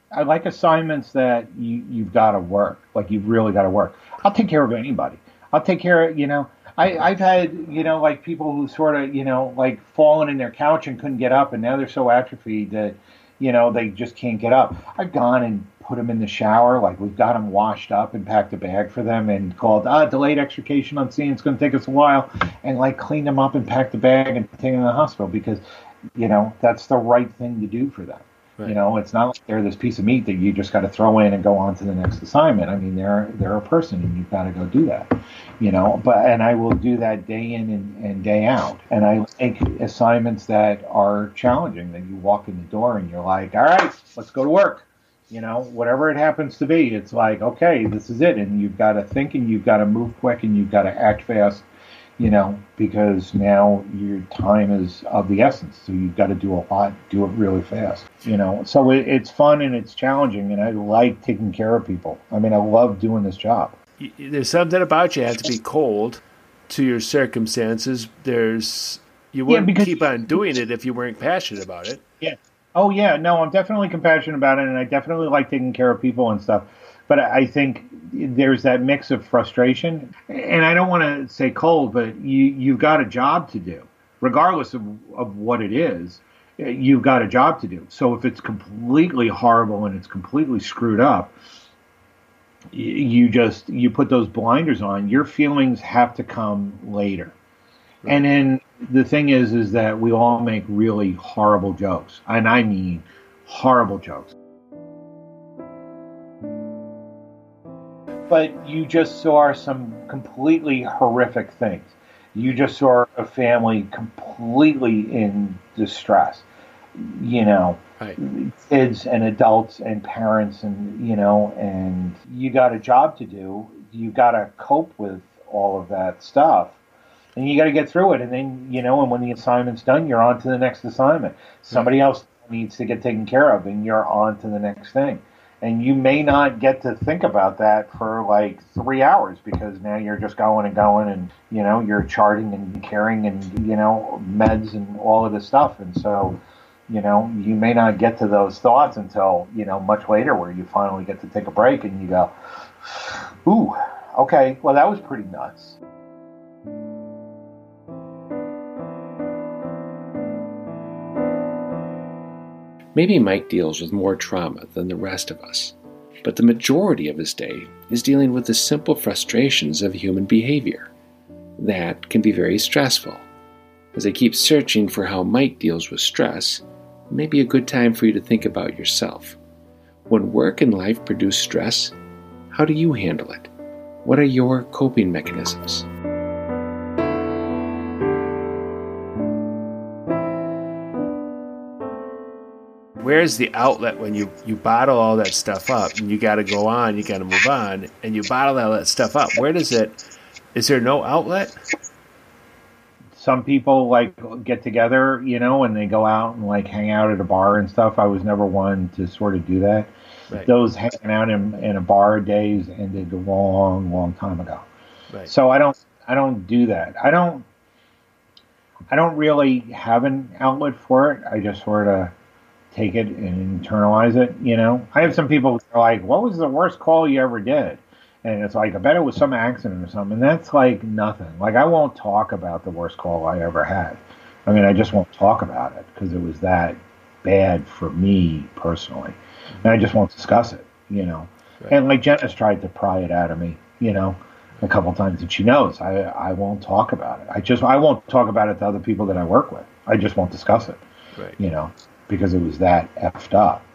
assignments that you've got to work. Like, you've really got to work. I'll take care of anybody. I'll take care of, you know, I've had, you know, like people who sort of, you know, like fallen in their couch and couldn't get up, and now they're so atrophied that, you know, they just can't get up. I've gone and put them in the shower, like we've got them washed up and packed a bag for them and called, delayed extrication on scene, it's going to take us a while, and like cleaned them up and packed the bag and taken them to the hospital because, you know, that's the right thing to do for them. Right. You know, it's not like they're this piece of meat that you just got to throw in and go on to the next assignment. I mean, they're a person and you've got to go do that, you know, and I will do that day in and day out. And I take assignments that are challenging, that you walk in the door and you're like, all right, let's go to work. You know, whatever it happens to be, it's like, okay, this is it. And you've got to think and you've got to move quick and you've got to act fast, you know, because now your time is of the essence. So you've got to do a lot, do it really fast, you know. So it's fun and it's challenging. And I like taking care of people. I mean, I love doing this job. There's something about you have to be cold to your circumstances. You wouldn't keep on doing it if you weren't passionate about it. Yeah. Oh, yeah. No, I'm definitely compassionate about it, and I definitely like taking care of people and stuff. But I think there's that mix of frustration. And I don't want to say cold, but you've got a job to do. Regardless of what it is, you've got a job to do. So if it's completely horrible and it's completely screwed up, you put those blinders on. Your feelings have to come later. Right. And then the thing is that we all make really horrible jokes. And I mean horrible jokes. But you just saw some completely horrific things. You just saw a family completely in distress. You know, right. Kids and adults and parents and, you know, and you got a job to do. You got to cope with all of that stuff. And you got to get through it. And then, you know, and when the assignment's done, you're on to the next assignment. Somebody else needs to get taken care of, and you're on to the next thing. And you may not get to think about that for like 3 hours because now you're just going and going and, you know, you're charting and caring and, you know, meds and all of this stuff. And so, you know, you may not get to those thoughts until, you know, much later where you finally get to take a break and you go, ooh, okay, well, that was pretty nuts. Maybe Mike deals with more trauma than the rest of us, but the majority of his day is dealing with the simple frustrations of human behavior. That can be very stressful. As I keep searching for how Mike deals with stress, it may be a good time for you to think about yourself. When work and life produce stress, how do you handle it? What are your coping mechanisms? where's the outlet when you bottle all that stuff up and you got to go on, you got to move on, and you bottle all that stuff up? Where does it? Is there no outlet? Some people like get together, you know, and they go out and like hang out at a bar and stuff. I was never one to sort of do that. Right. Those hanging out in a bar days ended a long, long time ago. Right. So I don't do that. I don't really have an outlet for it. I just sort of take it and internalize it, you know. I have some people who are like, what was the worst call you ever did? And it's like, I bet it was some accident or something. And that's like nothing. Like, I won't talk about the worst call I ever had. I mean, I just won't talk about it because it was that bad for me personally. And I just won't discuss it, you know. Right. And like Jenna's tried to pry it out of me, you know, a couple times, and she knows I won't talk about it. I won't talk about it to other people that I work with. I just won't discuss it, right. You know, because it was that effed up,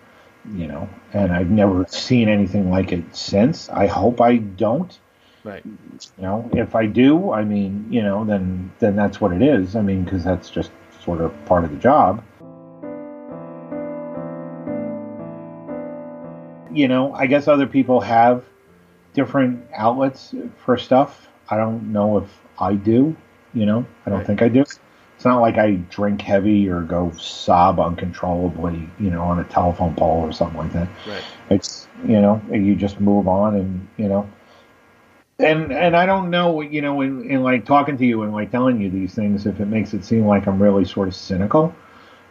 you know, and I've never seen anything like it since. I hope I don't. Right. You know, if I do, I mean, you know, then that's what it is. I mean, because that's just sort of part of the job. You know, I guess other people have different outlets for stuff. I don't know if I do, you know, I don't think I do. It's not like I drink heavy or go sob uncontrollably, you know, on a telephone pole or something like that. Right. It's, you know, you just move on and, you know, and I don't know, you know, in like talking to you and like telling you these things, if it makes it seem like I'm really sort of cynical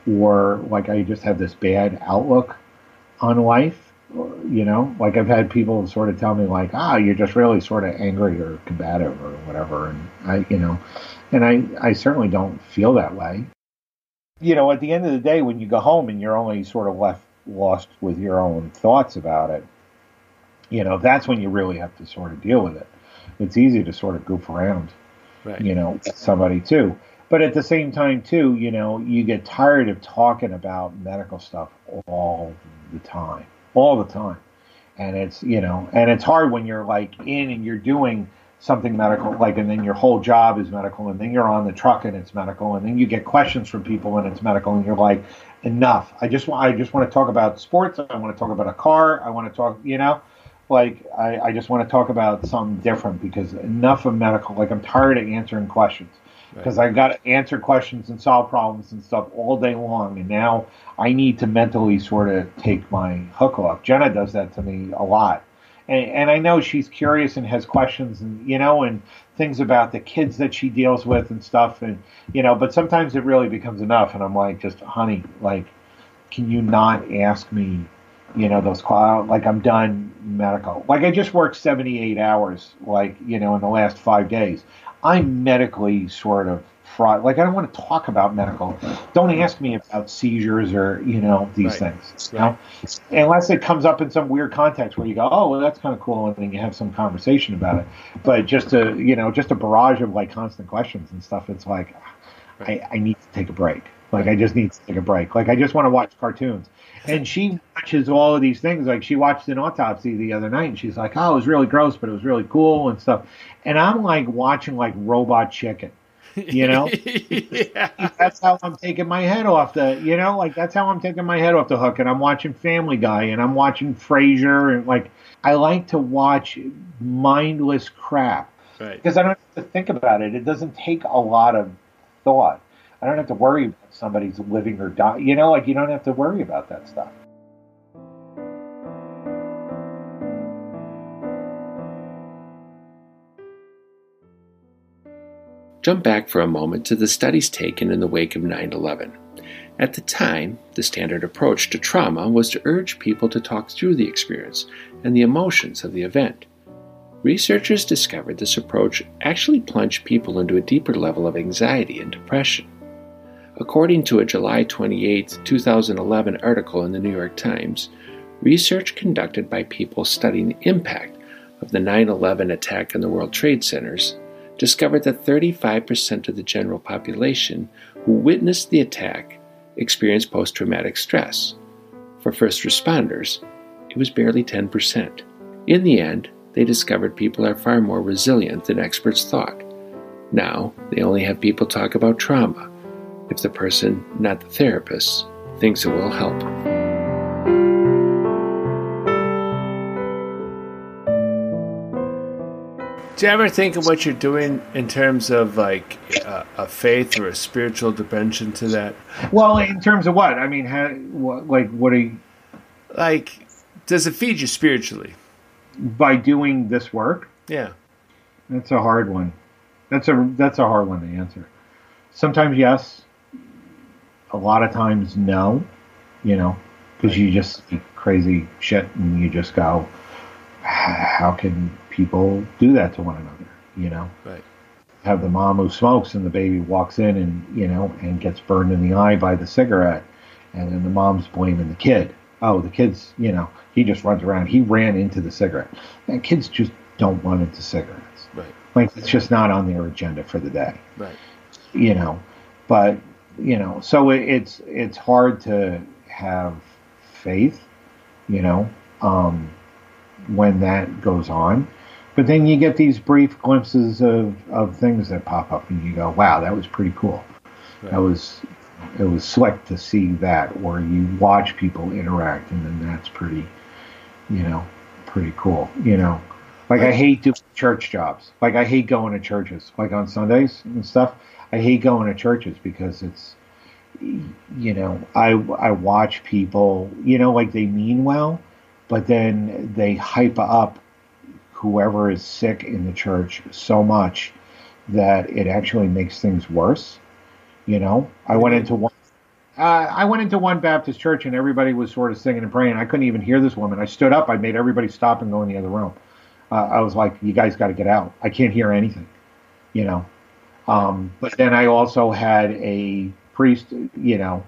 or like I just have this bad outlook on life. You know, like I've had people sort of tell me like, you're just really sort of angry or combative or whatever. And I, you know, and I certainly don't feel that way. You know, at the end of the day, when you go home and you're only sort of lost with your own thoughts about it, you know, that's when you really have to sort of deal with it. It's easy to sort of goof around, right. You know, with somebody too. But at the same time too, you know, you get tired of talking about medical stuff all the time. And it's, you know, and it's hard when you're like in and you're doing something medical, like, and then your whole job is medical, and then you're on the truck and it's medical, and then you get questions from people and it's medical, and you're like, enough. I just want to talk about sports. I want to talk about a car. I want to talk, you know, like, I just want to talk about something different because enough of medical, like, I'm tired of answering questions. Because I've got to answer questions and solve problems and stuff all day long. And now I need to mentally sort of take my hook off. Jenna does that to me a lot. And I know she's curious and has questions and, you know, and things about the kids that she deals with and stuff. And, you know, but sometimes it really becomes enough. And I'm like, just, honey, like, can you not ask me, you know, those clouds? Like, I'm done medical. Like, I just worked 78 hours, like, you know, in the last 5 days. I'm medically sort of fraught. Like, I don't want to talk about medical. Don't ask me about seizures or, you know, these things. You know? Unless it comes up in some weird context where you go, oh, well, that's kind of cool. And then you have some conversation about it. But just a, you know, just a barrage of like constant questions and stuff. It's like, I need to take a break. Like, I just need to take a break. Like, I just want to watch cartoons. And she watches all of these things. Like, she watched an autopsy the other night, and she's like, oh, it was really gross, but it was really cool and stuff. And I'm, like, watching, like, Robot Chicken, you know? Yeah. That's how I'm taking my head off the, you know? Like, that's how I'm taking my head off the hook. And I'm watching Family Guy, and I'm watching Frasier. And, like, I like to watch mindless crap. Right. Because I don't have to think about it. It doesn't take a lot of thought. I don't have to worry about somebody's living or dying. You know, like, you don't have to worry about that stuff. Jump back for a moment to the studies taken in the wake of 9/11. At the time, the standard approach to trauma was to urge people to talk through the experience and the emotions of the event. Researchers discovered this approach actually plunged people into a deeper level of anxiety and depression. According to a July 28, 2011 article in the New York Times, research conducted by people studying the impact of the 9/11 attack on the World Trade Centers discovered that 35% of the general population who witnessed the attack experienced post-traumatic stress. For first responders, it was barely 10%. In the end, they discovered people are far more resilient than experts thought. Now, they only have people talk about trauma if the person, not the therapist, thinks it will help. Do you ever think of what you're doing in terms of like a faith or a spiritual dimension to that? Well, in terms of what? I mean, how, what, like, what are you... Like, does it feed you spiritually? By doing this work? Yeah. That's a hard one. That's a hard one to answer. Sometimes yes. A lot of times no. You know, because you just eat crazy shit and you just go, how can people do that to one another? You know, right. Have the mom who smokes and the baby walks in and, you know, and gets burned in the eye by the cigarette. And then the mom's blaming the kid. Oh, the kid's, you know, he just runs around. He ran into the cigarette. And kids just don't run into cigarettes. Right. Like, it's just not on their agenda for the day. Right. You know, but, you know, so it's hard to have faith, you know, when that goes on. But then you get these brief glimpses of things that pop up and you go, wow, that was pretty cool. Right. It was slick to see that, or you watch people interact and then that's pretty, you know, pretty cool. You know, like I hate doing church jobs. Like I hate going to churches, like on Sundays and stuff. I hate going to churches because it's, you know, I watch people, you know, like they mean well, but then they hype up whoever is sick in the church so much that it actually makes things worse. You know, I went into one Baptist church and everybody was sort of singing and praying. I couldn't even hear this woman. I stood up. I made everybody stop and go in the other room. I was like, you guys got to get out. I can't hear anything, you know. But then I also had a priest, you know,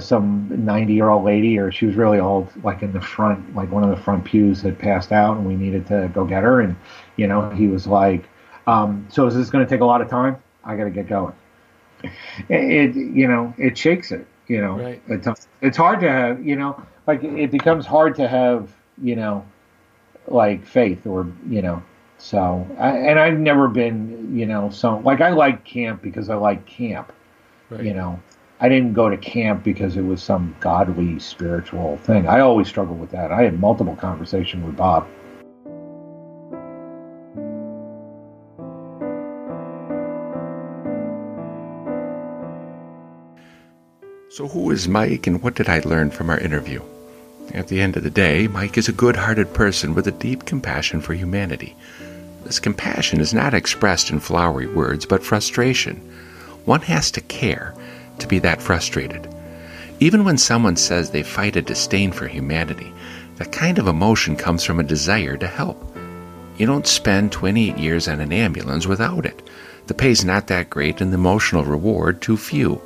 some 90-year-old lady, or she was really old, like in the front, like one of the front pews had passed out and we needed to go get her. And, you know, he was like, so is this going to take a lot of time? I got to get going. It, you know, it shakes it, you know, right. It's hard to have, you know, like it becomes hard to have, you know, like faith or, you know, so, and I've never been, you know, so like I like camp because I like camp, right. You know, I didn't go to camp because it was some godly spiritual thing. I always struggle with that. I had multiple conversations with Bob. So who is Mike and what did I learn from our interview? At the end of the day, Mike is a good-hearted person with a deep compassion for humanity. This compassion is not expressed in flowery words, but frustration. One has to care to be that frustrated. Even when someone says they fight a disdain for humanity, that kind of emotion comes from a desire to help. You don't spend 28 years on an ambulance without it. The pay's not that great and the emotional reward too few.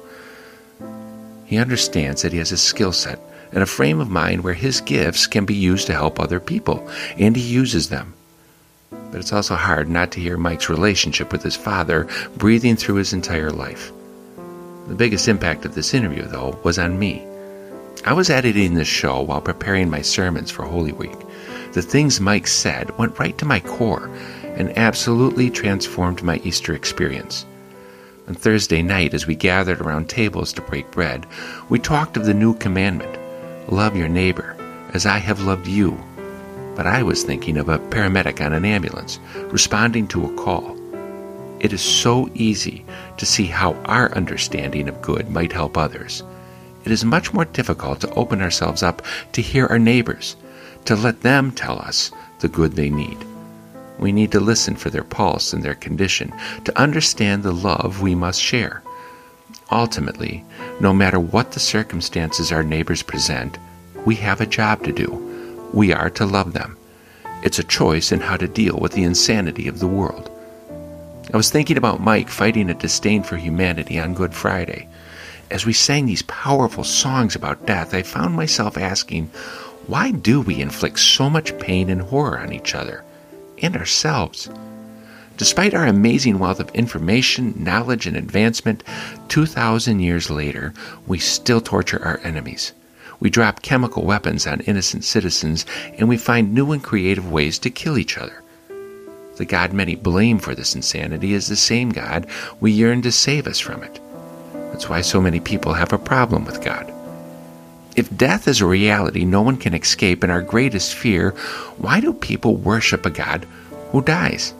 He understands that he has a skill set and a frame of mind where his gifts can be used to help other people, and he uses them. But it's also hard not to hear Mike's relationship with his father breathing through his entire life. The biggest impact of this interview, though, was on me. I was editing this show while preparing my sermons for Holy Week. The things Mike said went right to my core and absolutely transformed my Easter experience. On Thursday night, as we gathered around tables to break bread, we talked of the new commandment, love your neighbor, as I have loved you. But I was thinking of a paramedic on an ambulance, responding to a call. It is so easy to see how our understanding of good might help others. It is much more difficult to open ourselves up to hear our neighbors, to let them tell us the good they need. We need to listen for their pulse and their condition to understand the love we must share. Ultimately, no matter what the circumstances our neighbors present, we have a job to do. We are to love them. It's a choice in how to deal with the insanity of the world. I was thinking about Mike fighting a disdain for humanity on Good Friday. As we sang these powerful songs about death, I found myself asking, why do we inflict so much pain and horror on each other? And ourselves. Despite our amazing wealth of information, knowledge, and advancement, 2,000 years later, we still torture our enemies. We drop chemical weapons on innocent citizens, and we find new and creative ways to kill each other. The God many blame for this insanity is the same God we yearn to save us from it. That's why so many people have a problem with God. If death is a reality no one can escape and our greatest fear, why do people worship a God who dies?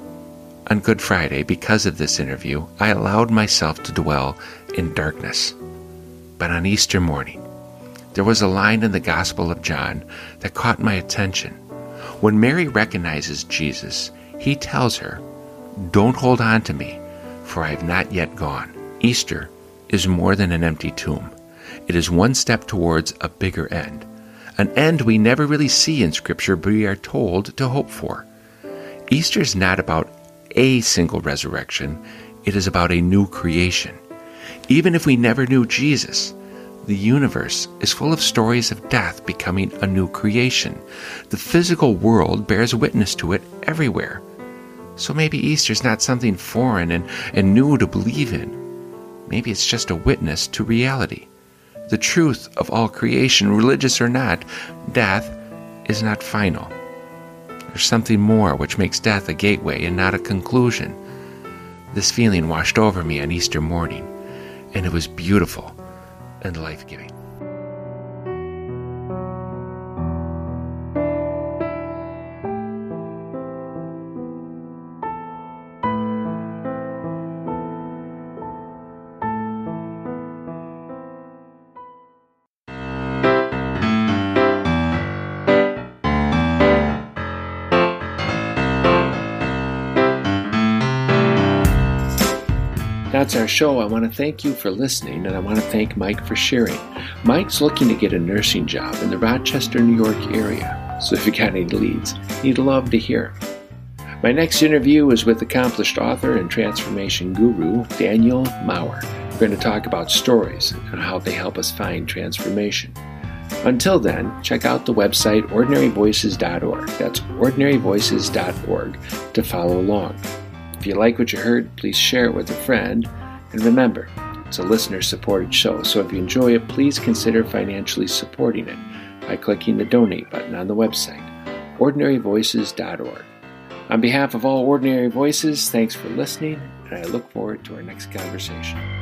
On Good Friday, because of this interview, I allowed myself to dwell in darkness. But on Easter morning, there was a line in the Gospel of John that caught my attention. When Mary recognizes Jesus, he tells her, "Don't hold on to me, for I have not yet gone." Easter is more than an empty tomb. It is one step towards a bigger end, an end we never really see in Scripture, but we are told to hope for. Easter is not about a single resurrection. It is about a new creation. Even if we never knew Jesus, the universe is full of stories of death becoming a new creation. The physical world bears witness to it everywhere. So maybe Easter's not something foreign and new to believe in. Maybe it's just a witness to reality. The truth of all creation, religious or not, death is not final. There's something more which makes death a gateway and not a conclusion. This feeling washed over me on Easter morning, and it was beautiful and life-giving. That's our show. I want to thank you for listening, and I want to thank Mike for sharing. Mike's looking to get a nursing job in the Rochester, New York area, so if you got any leads, you'd love to hear. My next interview is with accomplished author and transformation guru, Daniel Maurer. We're going to talk about stories and how they help us find transformation. Until then, check out the website OrdinaryVoices.org. That's OrdinaryVoices.org to follow along. If you like what you heard, please share it with a friend. And remember, it's a listener-supported show, so if you enjoy it, please consider financially supporting it by clicking the Donate button on the website, OrdinaryVoices.org. On behalf of all Ordinary Voices, thanks for listening, and I look forward to our next conversation.